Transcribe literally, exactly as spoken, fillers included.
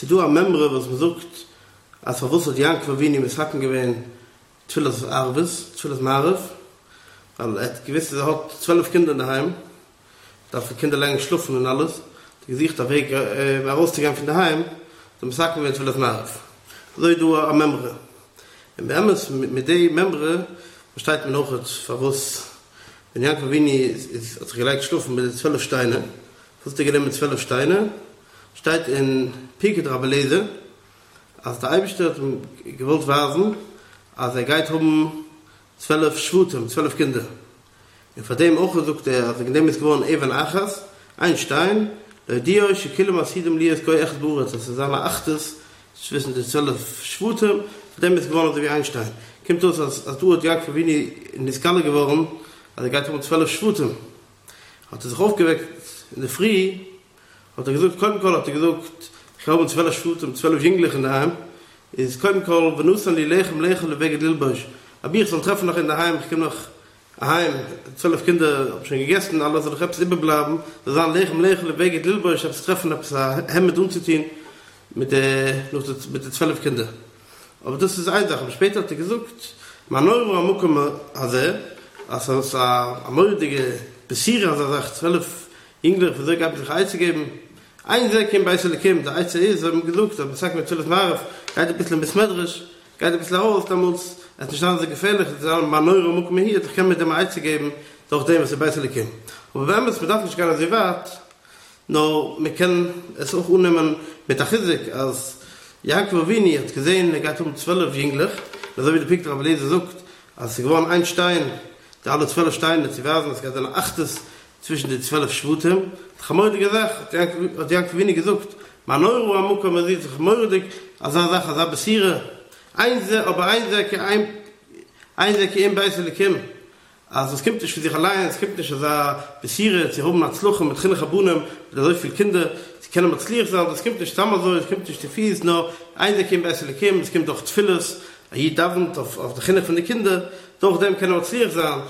Sie do a membre, was man sucht, als verwusset Janko, wie in ihm Hacken gewesen, Twilas Arvis, Twilas Marif, weil er hat gewiss, er hat zwölf Kinder daheim, darf die Kinder lange schluffen und alles, die Gesichter weg, äh, war rausgegangen von daheim, dann Hacken gewesen, Twilas Marif. So do a membre. Im Emmes, mit der membre, versteht man auch jetzt verwusst, wenn Janko Vini ist, hat sich gleich geschlafen mit zwölf Steinen, das ist der mit zwölf Steinen, steht in Pike Drabelese, als der Eibischte hat ihm gewollt wasen, als er geht um zwölf Schwuten, zwölf Kinder. Und von dem auch gesucht er, als er in dem ist geworden, Evan Achas, ein Stein, der Dio, Schekille, Masidem, Lies, Koi, Echid, Buretz, das ist einer Achtes, zwischen den zwölf Schwuten, von dem ist geworden, also wie ein Stein. Kommt aus, als du hat Janko Vini in die Skalle geworden, also er geht um zwölf Schwuten. Hat er sich aufgeweckt in der Früh, hat er gesagt, Koimkoll, hat er gesagt, ich habe um zwölf Schwuten, um zwölf Jünglichen daheim, ist Koimkoll, wenn uns an die Lechem, Lechem, Lebeget, Lilbösch. Aber ich soll treffen noch in daheim, ich komme noch daheim, zwölf Kinder, habe schon gegessen, alles, und ich habe es immer bleiben, da sagen, Lechem, Lechem, Lebeget, Lilbösch, habe es treffen, habe es Hemmet umzuziehen, mit den zwölf Kindern. Aber das ist eine Sache, aber später hat er gesagt, man neuro am Mokome, also es war eine mordige Bessira, als er sagt, zwölf Jüngler, für sich gab es sich einzugeben, ein Säckchen bei Selekim, der Eize ist, haben gesucht, aber sagt mir, zwölf Maref, geht ein bisschen besmetterisch, geht ein bisschen raus, dann muss es nicht anders gefährlich, man neuro am Mokome hier, ich kann mit dem einzugeben, durch dem, was er bei Selekim. Aber wenn man es bedarf nicht gar nicht, wart, no, wir können es auch unnehmen mit der Chizik, als Janko Vini hat gesehen, er geht um zwölf Jünglich, so wie der Pik Drabelese sucht, als sie gewonnen ein Stein, der alle zwölf Steine, sie waren, es gab eine Achtes zwischen den zwölf Schwuten. Ich habe heute gesagt, hat Janko Vini gesucht, man euro am Mokka, man sieht sich mordig, als er sagt, als er besiere, aber ein Säcke, ein Säcke, ein Beißele Kim. Also es gibt nicht für sich allein, es gibt nicht, als er besiere, sie haben Matzluchen mit Chinnechabunem, mit so vielen Kindern, sie können Matzlich sein, es gibt nicht Tamazo, es gibt nicht die Fies, nur ein Säcke, ein Beißele Kim, es gibt auch Tfilis, hier davon auf, auf der Kinder von den Kindern, doch dem kann man zier sein,